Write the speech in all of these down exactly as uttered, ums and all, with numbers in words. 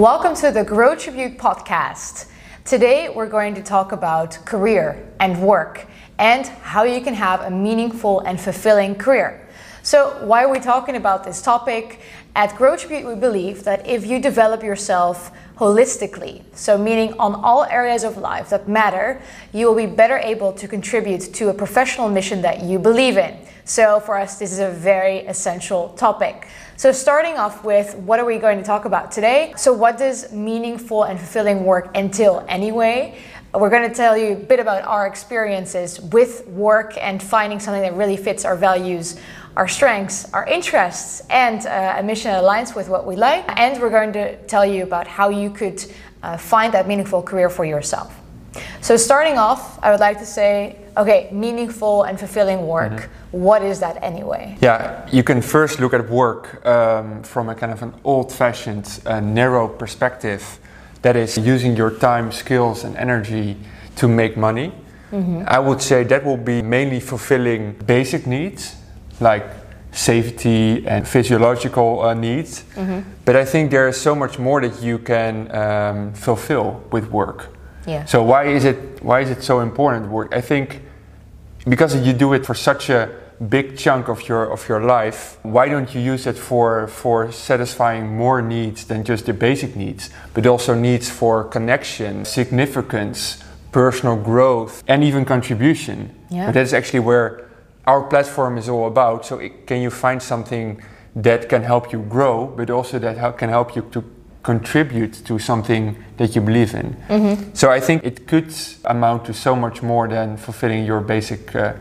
Welcome to the Growtribute Podcast. Today we're going to talk about career and work and how you can have a meaningful and fulfilling career. So why are we talking about this topic? At Growtribute, we believe that if you develop yourself holistically, so meaning on all areas of life that matter, you will be better able to contribute to a professional mission that you believe in. So for us, this is a very essential topic. So starting off with, what are we going to talk about today? So what does meaningful and fulfilling work entail anyway? We're going to tell you a bit about our experiences with work and finding something that really fits our values, our strengths, our interests, and uh, a mission that aligns with what we like. And we're going to tell you about how you could uh, find that meaningful career for yourself. So starting off, I would like to say, okay, meaningful and fulfilling work. Mm-hmm. What is that anyway? Yeah, you can first look at work um, from a kind of an old-fashioned, uh, narrow perspective. That is using your time, skills, and energy to make money. Mm-hmm. I would say that will be mainly fulfilling basic needs, like safety and physiological uh, needs. Mm-hmm. But I think there is so much more that you can um, fulfill with work. Yeah. So why is it why is it so important work? I think because you do it for such a big chunk of your of your life, why don't you use it for for satisfying more needs than just the basic needs, but also needs for connection, significance, personal growth, and even contribution. Yeah. But that's actually where our platform is all about. So it, can you find something that can help you grow, but also that help, can help you to contribute to something that you believe in? Mm-hmm. So I think it could amount to so much more than fulfilling your basic uh,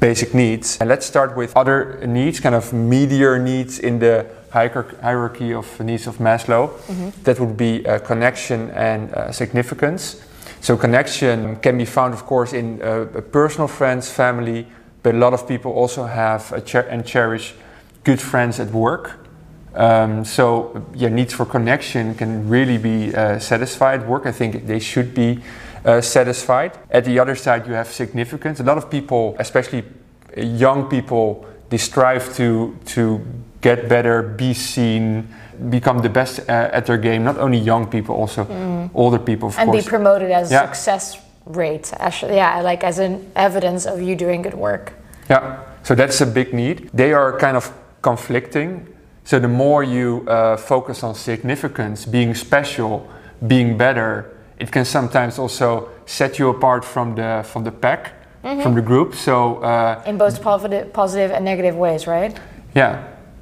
basic needs. And let's start with other needs, kind of meatier needs in the hierarchy of needs of Maslow. Mm-hmm. That would be uh, connection and uh, significance. So connection can be found, of course, in uh, personal friends, family, but a lot of people also have a cher- and cherish good friends at work. Um, so your yeah, needs for connection can really be uh, satisfied. Work, I think they should be uh, satisfied. At the other side, you have significance. A lot of people, especially young people, they strive to to get better, be seen, become the best uh, at their game. Not only young people, also mm. older people, of and course. And be promoted as yeah. success. Rate, actually, yeah, like as an evidence of you doing good work. Yeah, so that's a big need. They are kind of conflicting. So the more you uh, focus on significance, being special, being better, it can sometimes also set you apart from the from the pack, mm-hmm. from the group. So uh, in both positive, positive and negative ways, right? Yeah.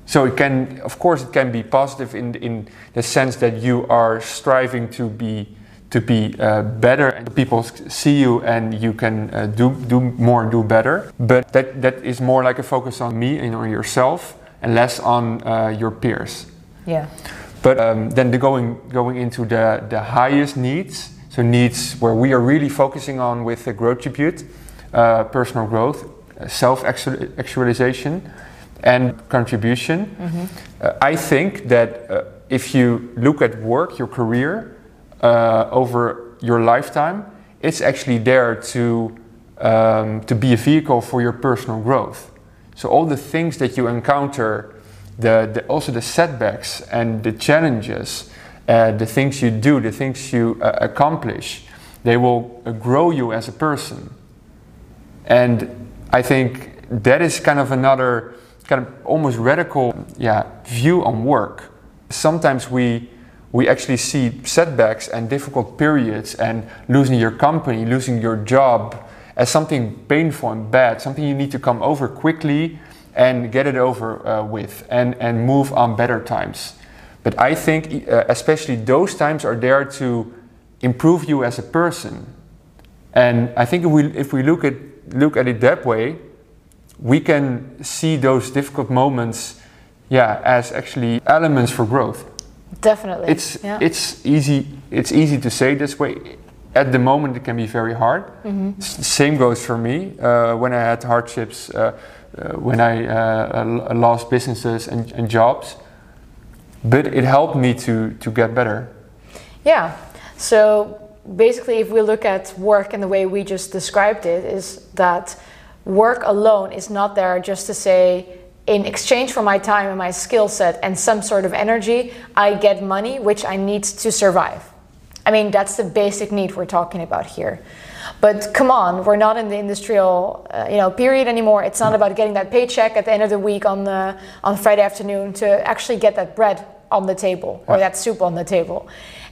So it can, of course, it can be positive in in the sense that you are striving to be. to be uh, better, and people see you and you can uh, do do more and do better. But that that is more like a focus on me and on yourself and less on uh, your peers. Yeah. But um, then the going going into the, the highest needs, so needs where we are really focusing on with the Growtribute, uh, personal growth, self-actualization and contribution. Mm-hmm. Uh, I think that uh, if you look at work, your career, Uh, over your lifetime, it's actually there to um, to be a vehicle for your personal growth. So all the things that you encounter, the, the also the setbacks and the challenges, uh, the things you do, the things you uh, accomplish, they will uh, grow you as a person. And I think that is kind of another kind of almost radical, yeah, view on work. Sometimes we. We actually see setbacks and difficult periods and losing your company, losing your job as something painful and bad, something you need to come over quickly and get it over uh, with and, and move on better times. But I think uh, especially those times are there to improve you as a person. And I think if we, if we look at, look at it that way, we can see those difficult moments, yeah, as actually elements for growth. Definitely. It's yeah. it's easy it's easy to say this way. At the moment it can be very hard. Mm-hmm. S- same goes for me. Uh, when I had hardships, uh, uh, when I uh, lost businesses and, and jobs, but it helped me to, to get better. Yeah. So basically if we look at work and the way we just described it, is that work alone is not there just to say in exchange for my time and my skill set and some sort of energy, I get money, which I need to survive. I mean, that's the basic need we're talking about here. But come on, we're not in the industrial uh, you know, period anymore. It's not about getting that paycheck at the end of the week on, the, on Friday afternoon to actually get that bread on the table or that soup on the table.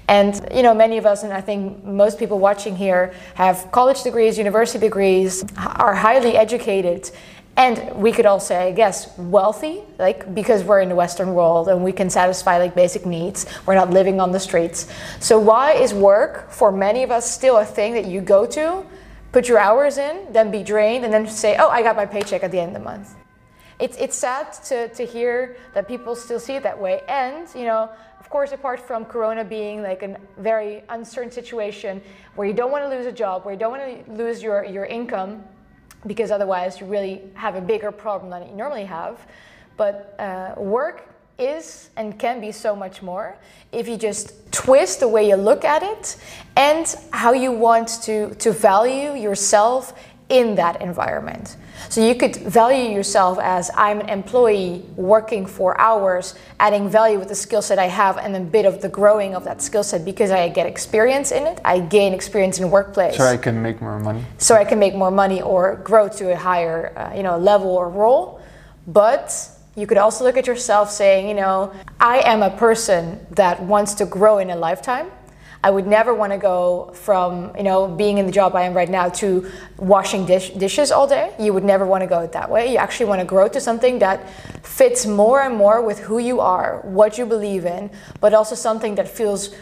And you know, many of us, and I think most people watching here, have college degrees, university degrees, are highly educated, and we could all say, I guess, wealthy, like, because we're in the Western world and we can satisfy like basic needs. We're not living on the streets. So why is work for many of us still a thing that you go to, put your hours in, then be drained, and then say, oh, I got my paycheck at the end of the month? It's, it's sad to, to hear that people still see it that way. And, you know, of course, apart from Corona being like a very uncertain situation where you don't want to lose a job, where you don't want to lose your, your income, because otherwise you really have a bigger problem than you normally have. But uh, work is and can be so much more if you just twist the way you look at it and how you want to, to value yourself in that environment. So you could value yourself as, I'm an employee working for hours, adding value with the skill set I have and a bit of the growing of that skill set because I get experience in it. I gain experience in the workplace. So I can make more money. So I can make more money or grow to a higher uh, you know, level or role. But you could also look at yourself saying, you know, I am a person that wants to grow in a lifetime. I would never want to go from, you know, being in the job I am right now to washing dish, dishes all day. You would never want to go that way. You actually want to grow to something that fits more and more with who you are, what you believe in, but also something that feels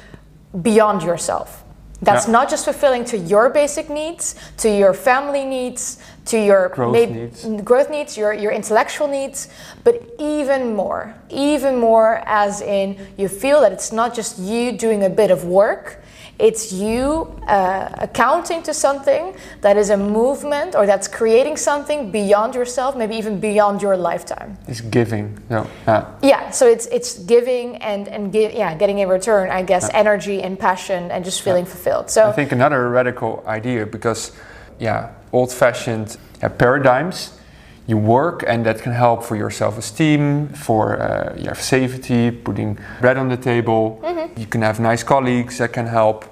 beyond yourself. That's yeah. not just fulfilling to your basic needs, to your family needs, to your growth maybe, needs, growth needs, your, your intellectual needs, but even more, even more as in you feel that it's not just you doing a bit of work, it's you uh, accounting to something that is a movement or that's creating something beyond yourself, maybe even beyond your lifetime. It's giving, no. Ah. Yeah, so it's it's giving and, and give, yeah, getting in return, I guess, ah. energy and passion and just feeling ah. fulfilled. So I think another radical idea, because yeah, old-fashioned yeah, paradigms, you work and that can help for your self-esteem, for uh, your safety, putting bread on the table. Mm-hmm. You can have nice colleagues that can help,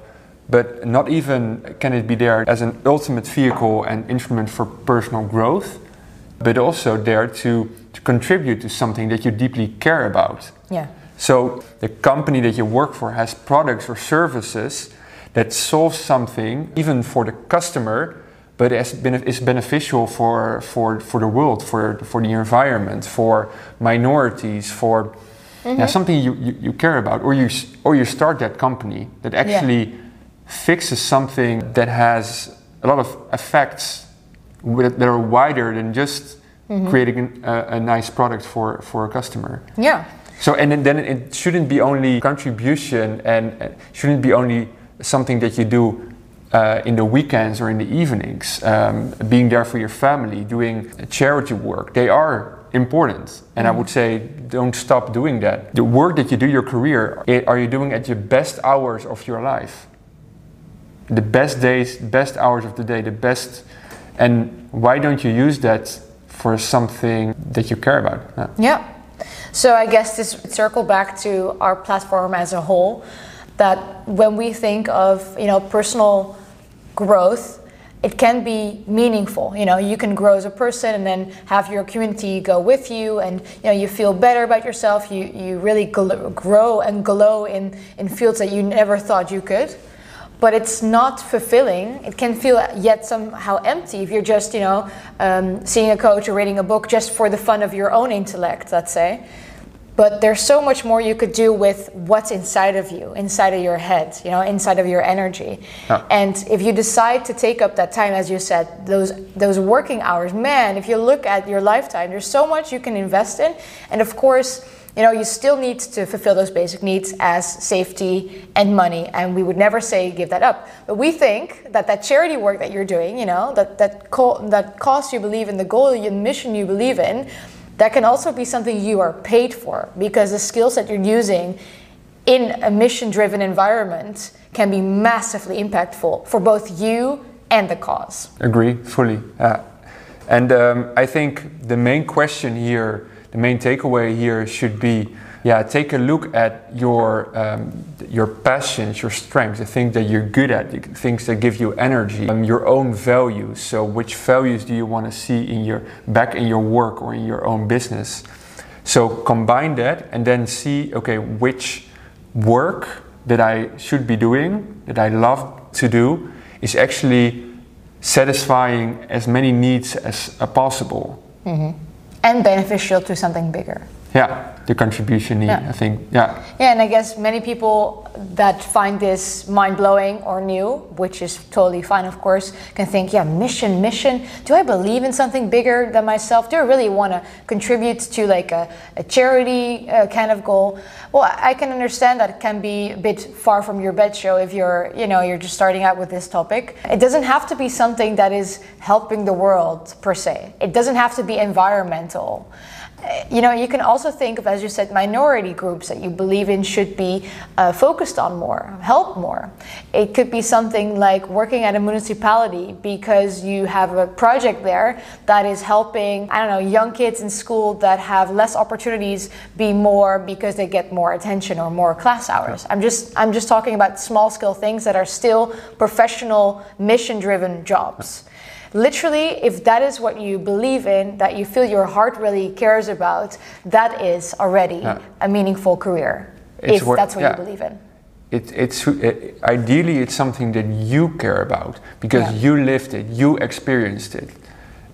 but not even can it be there as an ultimate vehicle and instrument for personal growth, but also there to, to contribute to something that you deeply care about. Yeah. So the company that you work for has products or services that solve something, even for the customer, but it's beneficial for, for, for the world, for, for the environment, for minorities, for mm-hmm. you know, something you, you, you care about, or you, or you start that company that actually yeah. fixes something that has a lot of effects that are wider than just mm-hmm. creating a, a nice product for, for a customer. Yeah. So, and then it shouldn't be only contribution and shouldn't be only something that you do Uh, in the weekends or in the evenings, um, being there for your family, doing charity work. They are important. And mm. I would say, don't stop doing that. The work that you do, your career, it, are you doing at your best hours of your life? The best days, best hours of the day, the best. And why don't you use that for something that you care about? Yeah. yeah. So I guess this circle back to our platform as a whole, that when we think of, you know, personal growth, it can be meaningful. You know, you can grow as a person and then have your community go with you, and you know, you feel better about yourself. You you really gl- grow and glow in in fields that you never thought you could. But it's not fulfilling. It can feel yet somehow empty if you're just, you know, um, seeing a coach or reading a book just for the fun of your own intellect, let's say. But there's so much more you could do with what's inside of you, inside of your head, you know, inside of your energy. Oh. And if you decide to take up that time, as you said, those those working hours, man, if you look at your lifetime, there's so much you can invest in. And of course, you know, you still need to fulfill those basic needs as safety and money. And we would never say give that up. But we think that that charity work that you're doing, you know, that, that, co- that cause you believe in, the goal, the mission you believe in, that can also be something you are paid for, because the skills that you're using in a mission-driven environment can be massively impactful for both you and the cause. Agree fully. Uh, and um, I think the main question here the main takeaway here should be, yeah, take a look at your um, your passions, your strengths, the things that you're good at, the things that give you energy, um, your own values. So which values do you want to see in your back in your work or in your own business? So combine that and then see, okay, which work that I should be doing, that I love to do, is actually satisfying as many needs as uh, possible. Mm-hmm. And beneficial to something bigger. Yeah, the contribution need, yeah. I think, yeah. Yeah, and I guess many people that find this mind-blowing or new, which is totally fine, of course, can think, yeah, mission, mission. Do I believe in something bigger than myself? Do I really want to contribute to like a, a charity uh, kind of goal? Well, I can understand that it can be a bit far from your bed show if you're, you know, you're just starting out with this topic. It doesn't have to be something that is helping the world per se. It doesn't have to be environmental. You know, you can also think of, as you said, minority groups that you believe in should be uh, focused on more, help more. It could be something like working at a municipality because you have a project there that is helping, I don't know, young kids in school that have less opportunities be more because they get more attention or more class hours. I'm just, I'm just talking about small scale things that are still professional, mission-driven jobs. Literally, if that is what you believe in, that you feel your heart really cares about, that is already yeah. a meaningful career, it's if wor- that's what yeah. you believe in. It, it's, it, ideally, it's something that you care about, because yeah. you lived it, you experienced it.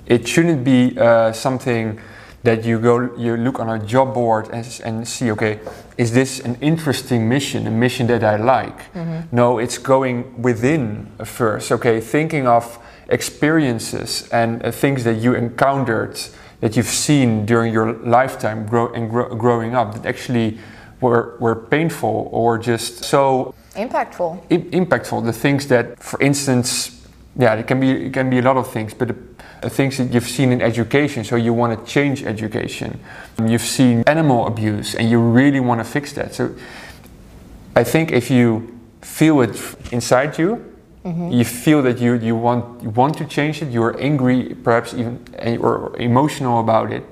It shouldn't be uh, something that you go, you look on a job board and, and see, okay, is this an interesting mission, a mission that I like? Mm-hmm. No, it's going within first, okay, thinking of experiences and uh, things that you encountered, that you've seen during your lifetime grow and gro- growing up, that actually were were painful or just so impactful. I- impactful. The things that, for instance, yeah, it can be it can be a lot of things, but the uh, things that you've seen in education. So you want to change education. You've seen animal abuse, and you really want to fix that. So I think if you feel it inside you. Mm-hmm. You feel that you you want you want to change it. You are angry, perhaps even or emotional about it.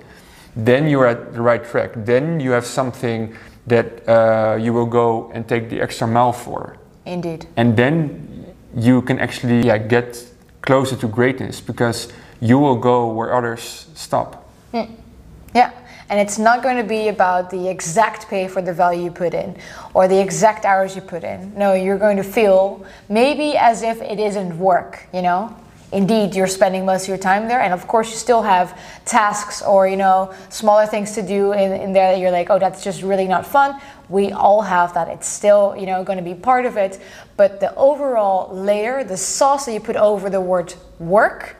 Then you are at the right track. Then you have something that uh, you will go and take the extra mile for. Indeed. And then you can actually yeah, get closer to greatness, because you will go where others stop. Mm. Yeah. And it's not going to be about the exact pay for the value you put in or the exact hours you put in. No, you're going to feel maybe as if it isn't work, you know? Indeed, you're spending most of your time there. And of course, you still have tasks or, you know, smaller things to do in, in there that you're like, oh, that's just really not fun. We all have that. It's still, you know, going to be part of it. But the overall layer, the sauce that you put over the word work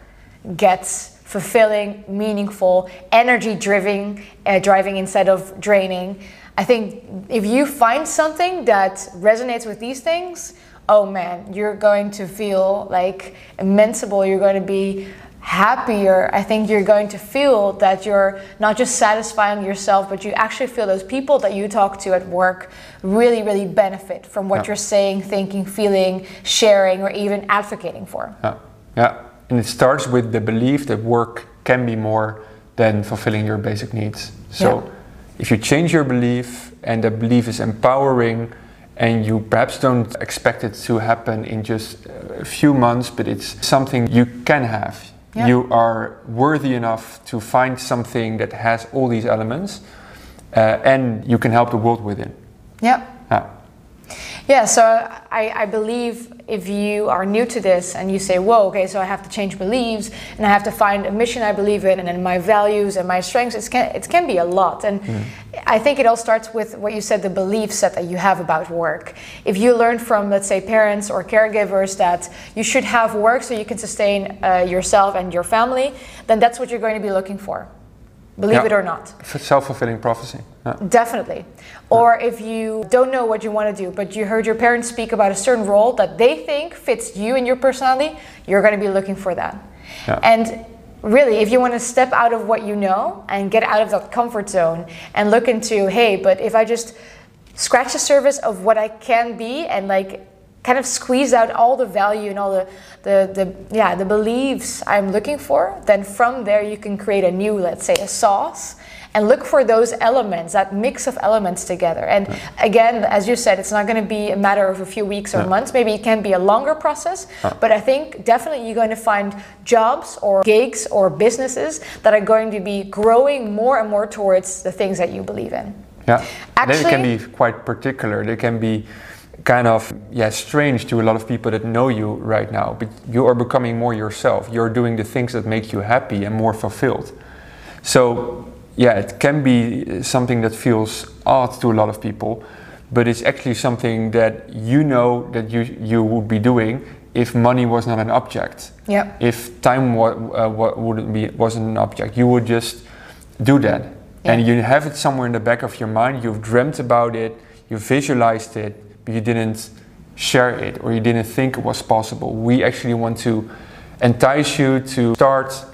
gets fulfilling, meaningful, energy-driven, uh, driving instead of draining. I think if you find something that resonates with these things, oh man, you're going to feel like invincible. You're going to be happier. I think you're going to feel that you're not just satisfying yourself, but you actually feel those people that you talk to at work really, really benefit from what yeah. you're saying, thinking, feeling, sharing, or even advocating for. Yeah. yeah. And it starts with the belief that work can be more than fulfilling your basic needs. So yeah. if you change your belief, and the belief is empowering, and you perhaps don't expect it to happen in just a few months, but it's something you can have. Yeah. You are worthy enough to find something that has all these elements, uh, and you can help the world with it. Yeah. yeah. Yeah, so I, I believe if you are new to this and you say, whoa, okay, so I have to change beliefs and I have to find a mission I believe in and then my values and my strengths, it can, it can be a lot. And mm. I think it all starts with what you said, the belief set that you have about work. If you learn from, let's say, parents or caregivers that you should have work so you can sustain uh, yourself and your family, then that's what you're going to be looking for. Believe yeah. it or not. Self-fulfilling prophecy. Yeah. Definitely. Or yeah. if you don't know what you want to do, but you heard your parents speak about a certain role that they think fits you and your personality, you're going to be looking for that. Yeah. And really, if you want to step out of what you know and get out of that comfort zone and look into, hey, but if I just scratch the surface of what I can be and like kind of squeeze out all the value and all the, the, the, yeah, the beliefs I'm looking for, then from there you can create a new, let's say, a sauce and look for those elements, that mix of elements together. And yeah. again, as you said, it's not going to be a matter of a few weeks or yeah. months. Maybe it can be a longer process, yeah. but I think definitely you're going to find jobs or gigs or businesses that are going to be growing more and more towards the things that you believe in. Yeah, actually, they can be quite particular. They can be kind of yeah strange to a lot of people that know you right now, but you are becoming more yourself. You're doing the things that make you happy and more fulfilled. So yeah, it can be something that feels odd to a lot of people, but it's actually something that you know that you you would be doing if money was not an object. Yeah. If time w- uh, w- wouldn't be wasn't an object, you would just do that. And you have it somewhere in the back of your mind, you've dreamt about it, you visualized it, but you didn't share it, or you didn't think it was possible. We actually want to entice you to start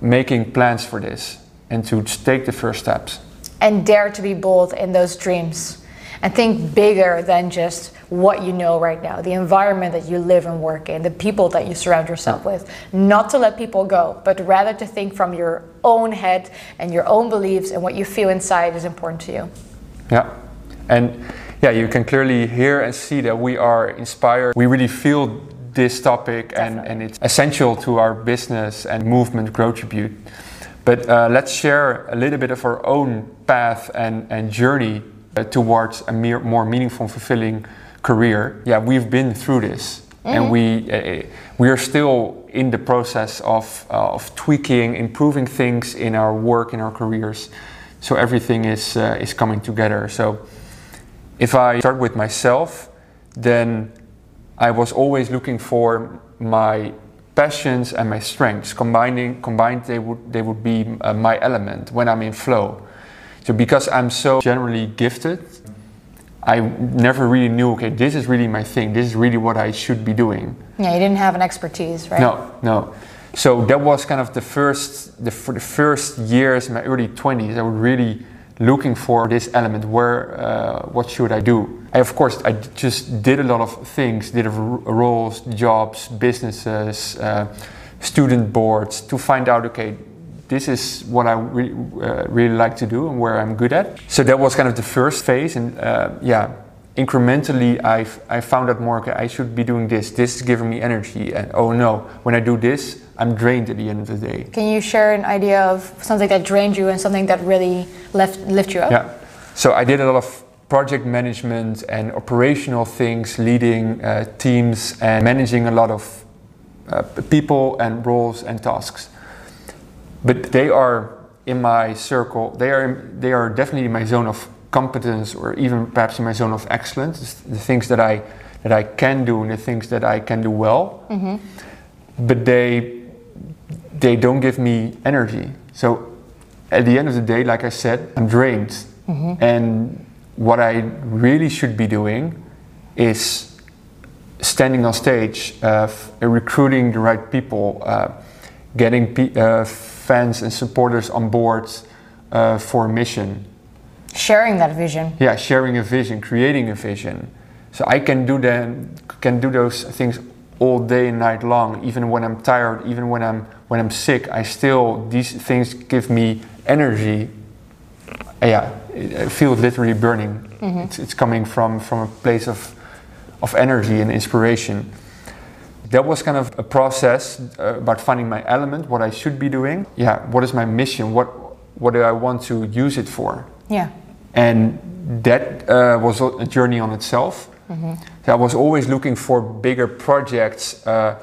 making plans for this and to take the first steps. And dare to be bold in those dreams. And think bigger than just what you know right now, the environment that you live and work in, the people that you surround yourself with. Not to let people go, but rather to think from your own head and your own beliefs, and what you feel inside is important to you. Yeah, and yeah, you can clearly hear and see that we are inspired. We really feel this topic, and, and it's essential to our business and movement, Growtribute. But uh, let's share a little bit of our own path and, and journey towards a mere, more meaningful, fulfilling career. Yeah, we've been through this, mm-hmm. and we uh, we are still in the process of uh, of tweaking, improving things in our work, in our careers. So everything is uh, is coming together. So if I start with myself, then I was always looking for my passions and my strengths. Combining combined, they would they would be uh, my element when I'm in flow. So because I'm so generally gifted, I never really knew, okay, this is really my thing. This is really what I should be doing. Yeah, you didn't have an expertise, right? No, no. So that was kind of the first, the, for the first years, my early twenties, I was really looking for this element. Where, uh, what should I do? I, of course, I just did a lot of things, did roles, jobs, businesses, uh, student boards to find out, okay, this is what I re- uh, really like to do and where I'm good at. So that was kind of the first phase, and uh, yeah, incrementally I've, I found out more, okay, I should be doing this. This is giving me energy, and oh no, when I do this, I'm drained at the end of the day. Can you share an idea of something that drained you and something that really left lift you up? Yeah, so I did a lot of project management and operational things, leading uh, teams and managing a lot of uh, people and roles and tasks. But they are in my circle, they are they are definitely in my zone of competence, or even perhaps in my zone of excellence. It's the things that I that I can do and the things that I can do well. Mm-hmm. But they they don't give me energy. So at the end of the day, like I said, I'm drained. Mm-hmm. And what I really should be doing is standing on stage, uh, f- recruiting the right people, uh, getting p- uh, fans and supporters on board uh, for a mission. Sharing that vision. Yeah, sharing a vision, creating a vision. So I can do them, can do those things all day and night long, even when I'm tired, even when I'm when I'm sick. I still, these things give me energy. Yeah, I feel it literally burning. Mm-hmm. It's, it's coming from, from a place of of energy and inspiration. That was kind of a process uh, about finding my element, what I should be doing. Yeah, what is my mission? What what do I want to use it for? Yeah. And that uh, was a journey on itself. Mm-hmm. So I was always looking for bigger projects uh,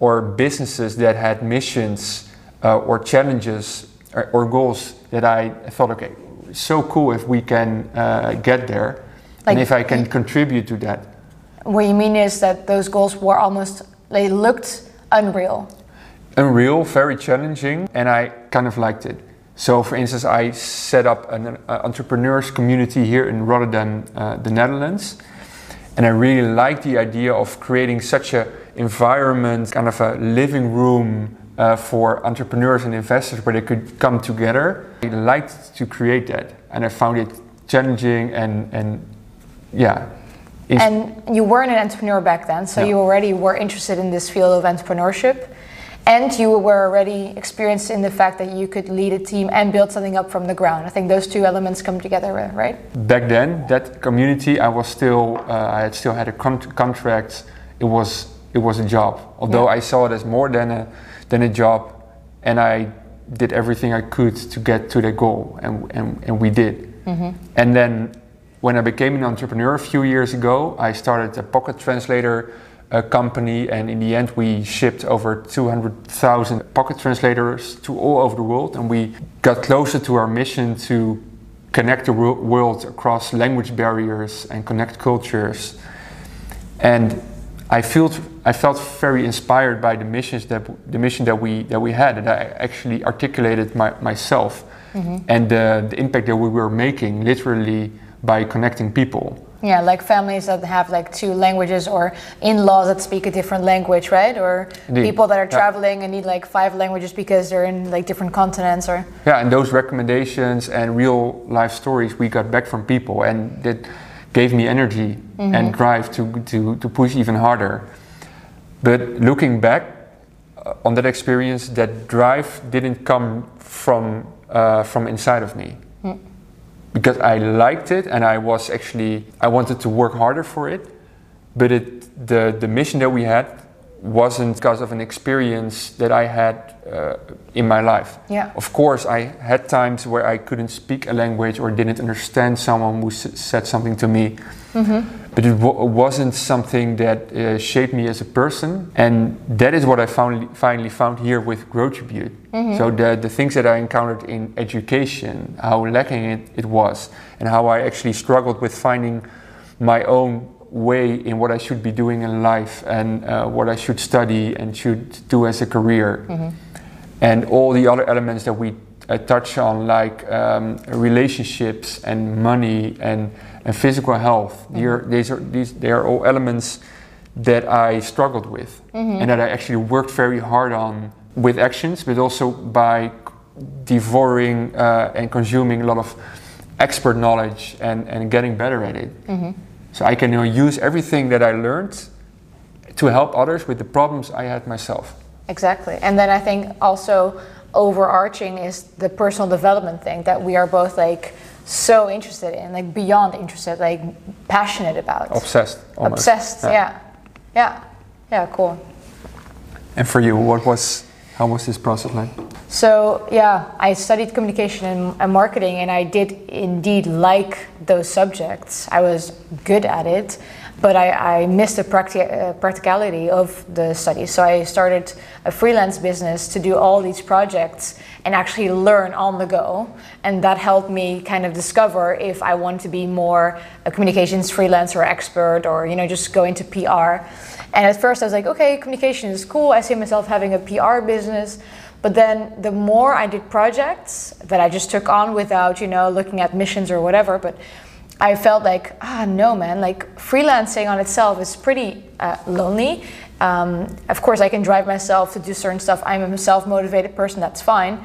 or businesses that had missions uh, or challenges or, or goals that I thought, okay, so cool if we can uh, get there, like, and if I can contribute to that. What you mean is that those goals were almost... they looked unreal. Unreal, very challenging, and I kind of liked it. So, for instance, I set up an uh, entrepreneurs community here in Rotterdam, uh, the Netherlands, and I really liked the idea of creating such an environment, kind of a living room uh, for entrepreneurs and investors where they could come together. I liked to create that, and I found it challenging and, and yeah. And you weren't an entrepreneur back then, so no. You already were interested in this field of entrepreneurship. and you were already experienced in the fact that you could lead a team and build something up from the ground. I think those two elements come together, right? Back then, that community, I was still, uh, I had still had a con- contract. It was, it was a job. Although yeah. I saw it as more than a, than a job, and I did everything I could to get to that goal, and and, and we did. Mm-hmm. And then, when I became an entrepreneur a few years ago, I started a pocket translator uh, company, and in the end we shipped over two hundred thousand pocket translators to all over the world, and we got closer to our mission to connect the ro- world across language barriers and connect cultures. And I felt I felt very inspired by the missions that the mission that we that we had, and I actually articulated my, myself mm-hmm. and uh, the impact that we were making literally by connecting people. Yeah, like families that have like two languages, or in-laws that speak a different language, right? Or Indeed. people that are traveling yeah. and need like five languages because they're in like different continents, or yeah. And those recommendations and real life stories we got back from people, and that gave me energy mm-hmm. and drive to, to to push even harder. But looking back on that experience, that drive didn't come from uh, from inside of me. Mm. Because I liked it, and I was actually I wanted to work harder for it, but it the the mission that we had wasn't because of an experience that I had uh, in my life. Yeah. Of course, I had times where I couldn't speak a language or didn't understand someone who s- said something to me, mm-hmm. but it w- wasn't something that uh, shaped me as a person. And that is what I found, finally found here with Growtribute. Mm-hmm. So the, the things that I encountered in education, how lacking it, it was, and how I actually struggled with finding my own way in what I should be doing in life, and uh, what I should study and should do as a career, mm-hmm. and all the other elements that we uh, touch on, like um, relationships and money and, and physical health. Mm-hmm. They're, these are these they are all elements that I struggled with, mm-hmm. and that I actually worked very hard on with actions, but also by devouring uh, and consuming a lot of expert knowledge and, and getting better at it. Mm-hmm. So I can now use everything that I learned to help others with the problems I had myself. Exactly. And then I think also overarching is the personal development thing that we are both like so interested in, like beyond interested, like passionate about. Obsessed. Almost. Obsessed. Yeah. yeah. Yeah. Yeah. Cool. And for you, what was, how was this process like? So yeah, I studied communication and, and marketing, and I did indeed like those subjects. I was good at it, but I, I missed the practi- uh, practicality of the study. So I started a freelance business to do all these projects and actually learn on the go. And that helped me kind of discover if I want to be more a communications freelancer expert, or, you know, just go into P R. And at first I was like, okay, communication is cool. I see myself having a P R business. But then the more I did projects that I just took on without, you know, looking at missions or whatever, but I felt like, ah, no, man, like freelancing on itself is pretty uh, lonely. Um, of course, I can drive myself to do certain stuff. I'm a self-motivated person, that's fine.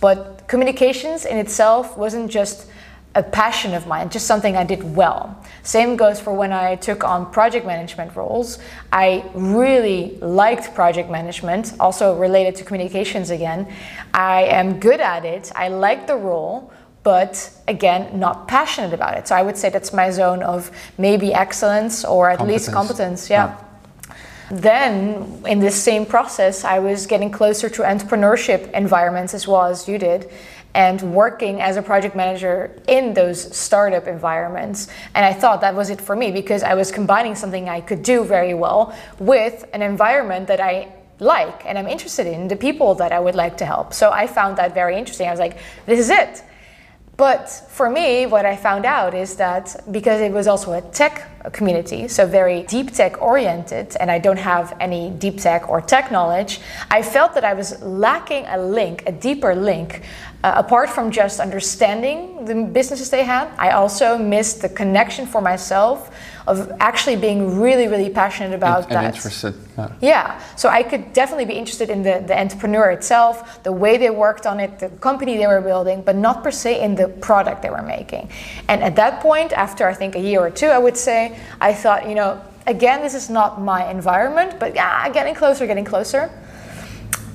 But communications in itself wasn't just a passion of mine, just something I did well. Same goes for when I took on project management roles. I really liked project management, also related to communications again. I am good at it, I like the role, but again, not passionate about it. So I would say that's my zone of maybe excellence, or at competence. least competence, yeah. yeah. Then in this same process, I was getting closer to entrepreneurship environments as well as you did, and working as a project manager in those startup environments. And I thought that was it for me, because I was combining something I could do very well with an environment that I like and I'm interested in, the people that I would like to help. So I found that very interesting. I was like, this is it. But for me, what I found out is that because it was also a tech community, so very deep tech oriented, and I don't have any deep tech or tech knowledge, I felt that I was lacking a link, a deeper link. Uh, apart from just understanding the businesses they had, I also missed the connection for myself of actually being really, really passionate about and, that. And interested. Yeah. yeah, so I could definitely be interested in the, the entrepreneur itself, the way they worked on it, the company they were building, but not per se in the product they were making. And at that point, after I think a year or two, I would say, I thought, you know, again, this is not my environment, but yeah, getting closer, getting closer.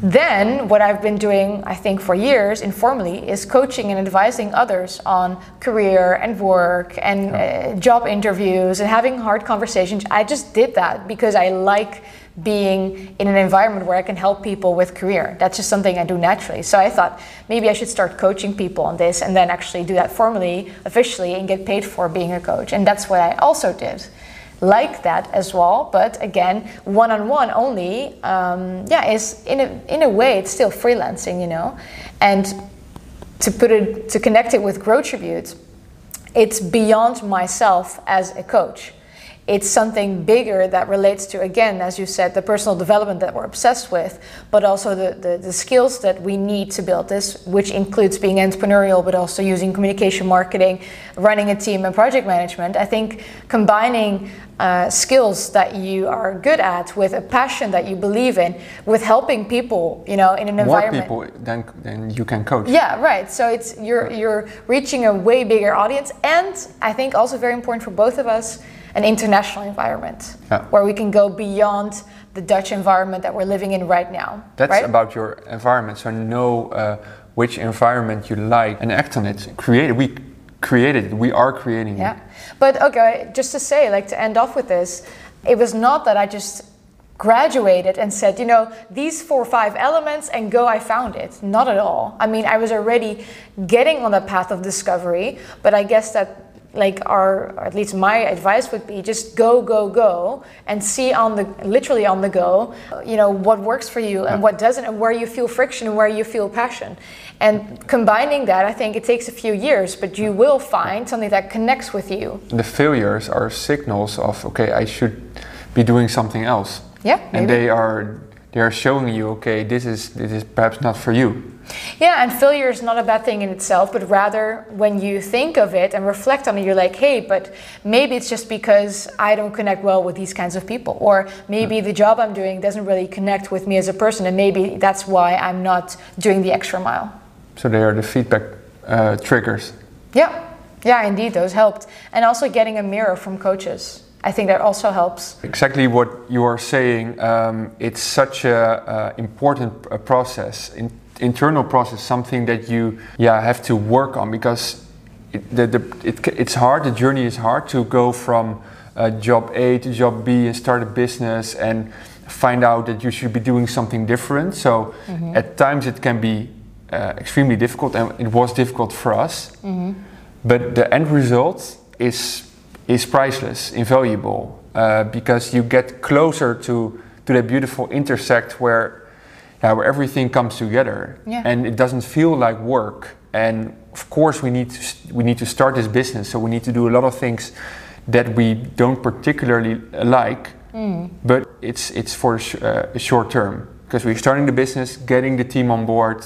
Then what I've been doing, I think for years informally, is coaching and advising others on career and work and yeah. uh, job interviews and having hard conversations. I just did that because I like being in an environment where I can help people with career. That's just something I do naturally. So I thought maybe I should start coaching people on this and then actually do that formally, officially, and get paid for being a coach. And that's what I also did. Like that as well, but again, one-on-one only. Um, yeah, is in a in a way it's still freelancing, you know. And to put it to connect it with Growtribute, it's beyond myself as a coach. It's something bigger that relates to, again, as you said, the personal development that we're obsessed with, but also the, the, the skills that we need to build this, which includes being entrepreneurial, but also using communication, marketing, running a team, and project management. I think combining uh, skills that you are good at with a passion that you believe in, with helping people, you know, in an More environment. More people than, than you can coach. Yeah, right. So it's you're you're reaching a way bigger audience, and I think also very important for both of us, an international environment yeah. where we can go beyond the Dutch environment that we're living in right now. That's right? About your environment. So know uh, which environment you like and act on it. Create it. We created it. We are creating yeah. it. Yeah. But okay, just to say, like to end off with this, it was not that I just graduated and said, you know, these four or five elements and go, I found it. Not at all. I mean, I was already getting on the path of discovery, but I guess that like our, or at least my advice would be just go, go, go and see on the, literally on the go, you know, what works for you and what doesn't and where you feel friction and where you feel passion. And combining that, I think it takes a few years, but you will find something that connects with you. The failures are signals of, okay, I should be doing something else. Yeah, maybe. And they are, they are showing you, okay, this is, this is perhaps not for you. Yeah, and failure is not a bad thing in itself, but rather when you think of it and reflect on it, you're like, hey, but maybe it's just because I don't connect well with these kinds of people, or maybe the job I'm doing doesn't really connect with me as a person, and maybe that's why I'm not doing the extra mile. So they are the feedback uh, triggers. Yeah, yeah, indeed, those helped. And also getting a mirror from coaches. I think that also helps. Exactly what you are saying. Um, it's such an uh, important uh, process, in, internal process, something that you yeah, have to work on, because it, the, the, it, it's hard, the journey is hard to go from uh, job A to job B and start a business and find out that you should be doing something different. So mm-hmm. at times it can be uh, extremely difficult, and it was difficult for us. Mm-hmm. But the end result is is priceless, invaluable, uh, because you get closer to, to that beautiful intersect where, uh, where everything comes together yeah. and it doesn't feel like work. And of course we need, to, we need to start this business, so we need to do a lot of things that we don't particularly like, mm. but it's, it's for sh- uh, short term, because we're starting the business, getting the team on board,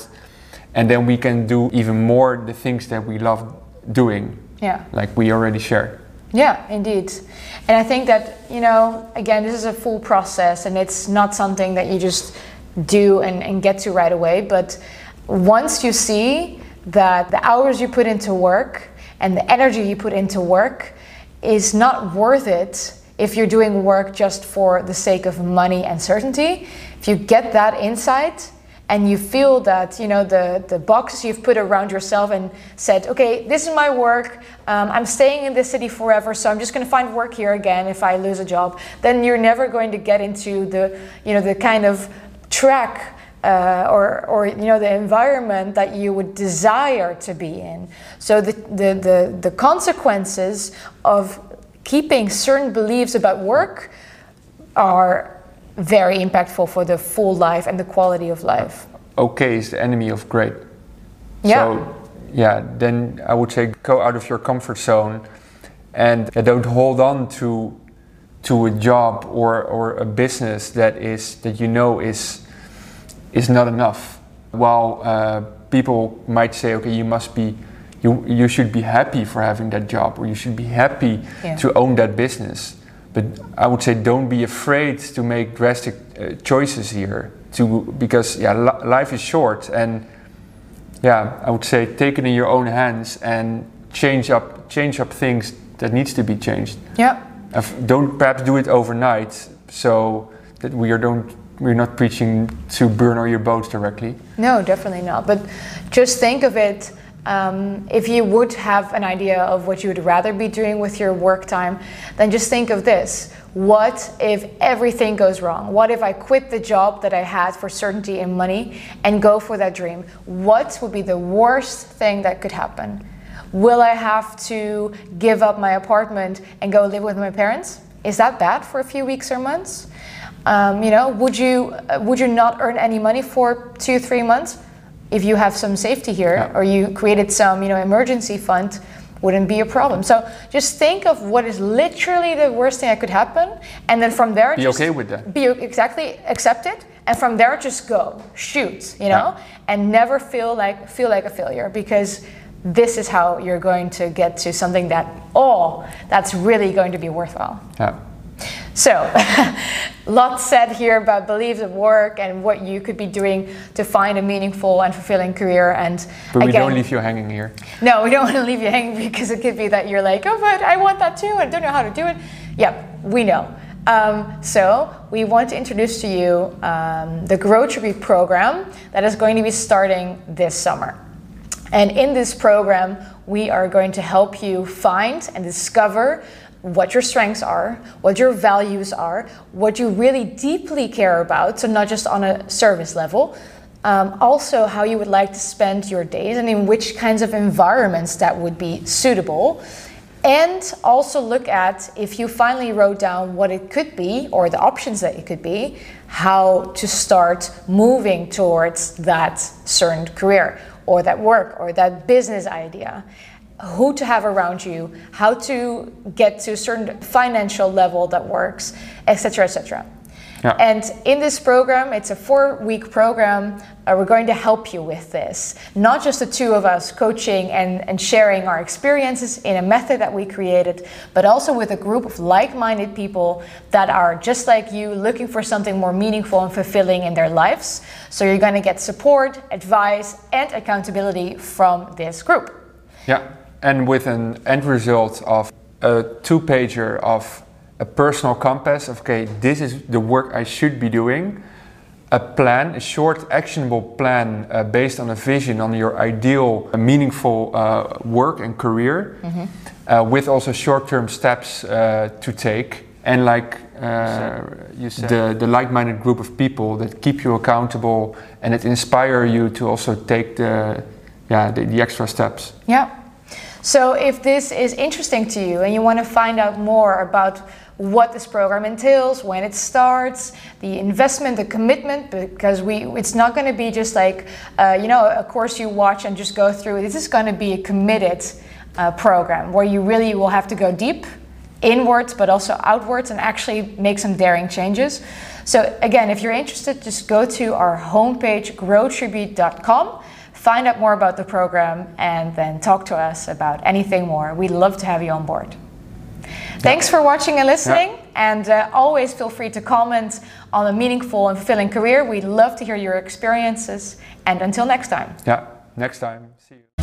and then we can do even more the things that we love doing, yeah. like we already shared. Yeah, indeed. And I think that, you know, again, this is a full process and it's not something that you just do and, and get to right away. But once you see that the hours you put into work and the energy you put into work is not worth it if you're doing work just for the sake of money and certainty, if you get that insight and you feel that, you know, the, the boxes you've put around yourself and said, okay, this is my work, um, I'm staying in this city forever, so I'm just gonna find work here again if I lose a job, then you're never going to get into the, you know, the kind of track Uh, or, or you know, the environment that you would desire to be in. So the, the, the, the consequences of keeping certain beliefs about work are very impactful for the full life and the quality of life. Okay is the enemy of great. Yeah. So, yeah, then I would say go out of your comfort zone and don't hold on to to a job or, or a business that is that you know is is not enough. While uh, people might say, okay, you must be, you you should be happy for having that job, or you should be happy yeah. to own that business. But I would say, don't be afraid to make drastic uh, choices here, to because yeah, li- life is short, and yeah, I would say take it in your own hands and change up change up things that needs to be changed. Yeah. Don't perhaps do it overnight, so that we are don't. we're not preaching to burn all your boats directly. No, definitely not. But just think of it, um, if you would have an idea of what you would rather be doing with your work time, then just think of this. What if everything goes wrong? What if I quit the job that I had for certainty and money and go for that dream? What would be the worst thing that could happen? Will I have to give up my apartment and go live with my parents? Is that bad for a few weeks or months? Um, you know, would you uh, would you not earn any money for two, three months? If you have some safety here, yeah. or you created some, you know, emergency fund, wouldn't be a problem. So just think of what is literally the worst thing that could happen, and then from there, be just okay with that. Be exactly accept it, and from there just go shoot, you know, yeah. and never feel like feel like a failure, because this is how you're going to get to something that oh, that's really going to be worthwhile. Yeah. So, lots said here about beliefs at work and what you could be doing to find a meaningful and fulfilling career. And but again, we don't leave you hanging here. No, we don't want to leave you hanging, because it could be that you're like, oh, but I want that too, and I don't know how to do it. Yep, we know. Um, so, we want to introduce to you um, the Growtribute program that is going to be starting this summer. And in this program, we are going to help you find and discover what your strengths are, what your values are, what you really deeply care about, so not just on a service level, um, also how you would like to spend your days and in which kinds of environments that would be suitable, and also look at, if you finally wrote down what it could be or the options that it could be, how to start moving towards that certain career or that work or that business idea. Who to have around you, how to get to a certain financial level that works, et cetera, et cetera. Yeah. And in this program, it's a four-week program. Uh, we're going to help you with this, not just the two of us coaching and, and sharing our experiences in a method that we created, but also with a group of like-minded people that are just like you, looking for something more meaningful and fulfilling in their lives. So you're going to get support, advice, and accountability from this group. Yeah. And with an end result of a two-pager of a personal compass of, okay, this is the work I should be doing, a plan, a short actionable plan uh, based on a vision, on your ideal, uh, meaningful uh, work and career, mm-hmm. uh, with also short-term steps uh, to take, and like uh, you said, the, the like-minded group of people that keep you accountable and that inspire you to also take the, yeah, the, the extra steps. Yeah. So if this is interesting to you and you want to find out more about what this program entails, when it starts, the investment, the commitment, because we it's not going to be just like, uh, you know, a course you watch and just go through. This is going to be a committed uh, program where you really will have to go deep inwards, but also outwards, and actually make some daring changes. So again, if you're interested, just go to our homepage, growtribute dot com. Find out more about the program, and then talk to us about anything more. We'd love to have you on board. Yeah. Thanks for watching and listening, yeah. and uh, always feel free to comment on a meaningful and fulfilling career. We'd love to hear your experiences, and until next time. Yeah, next time. See you.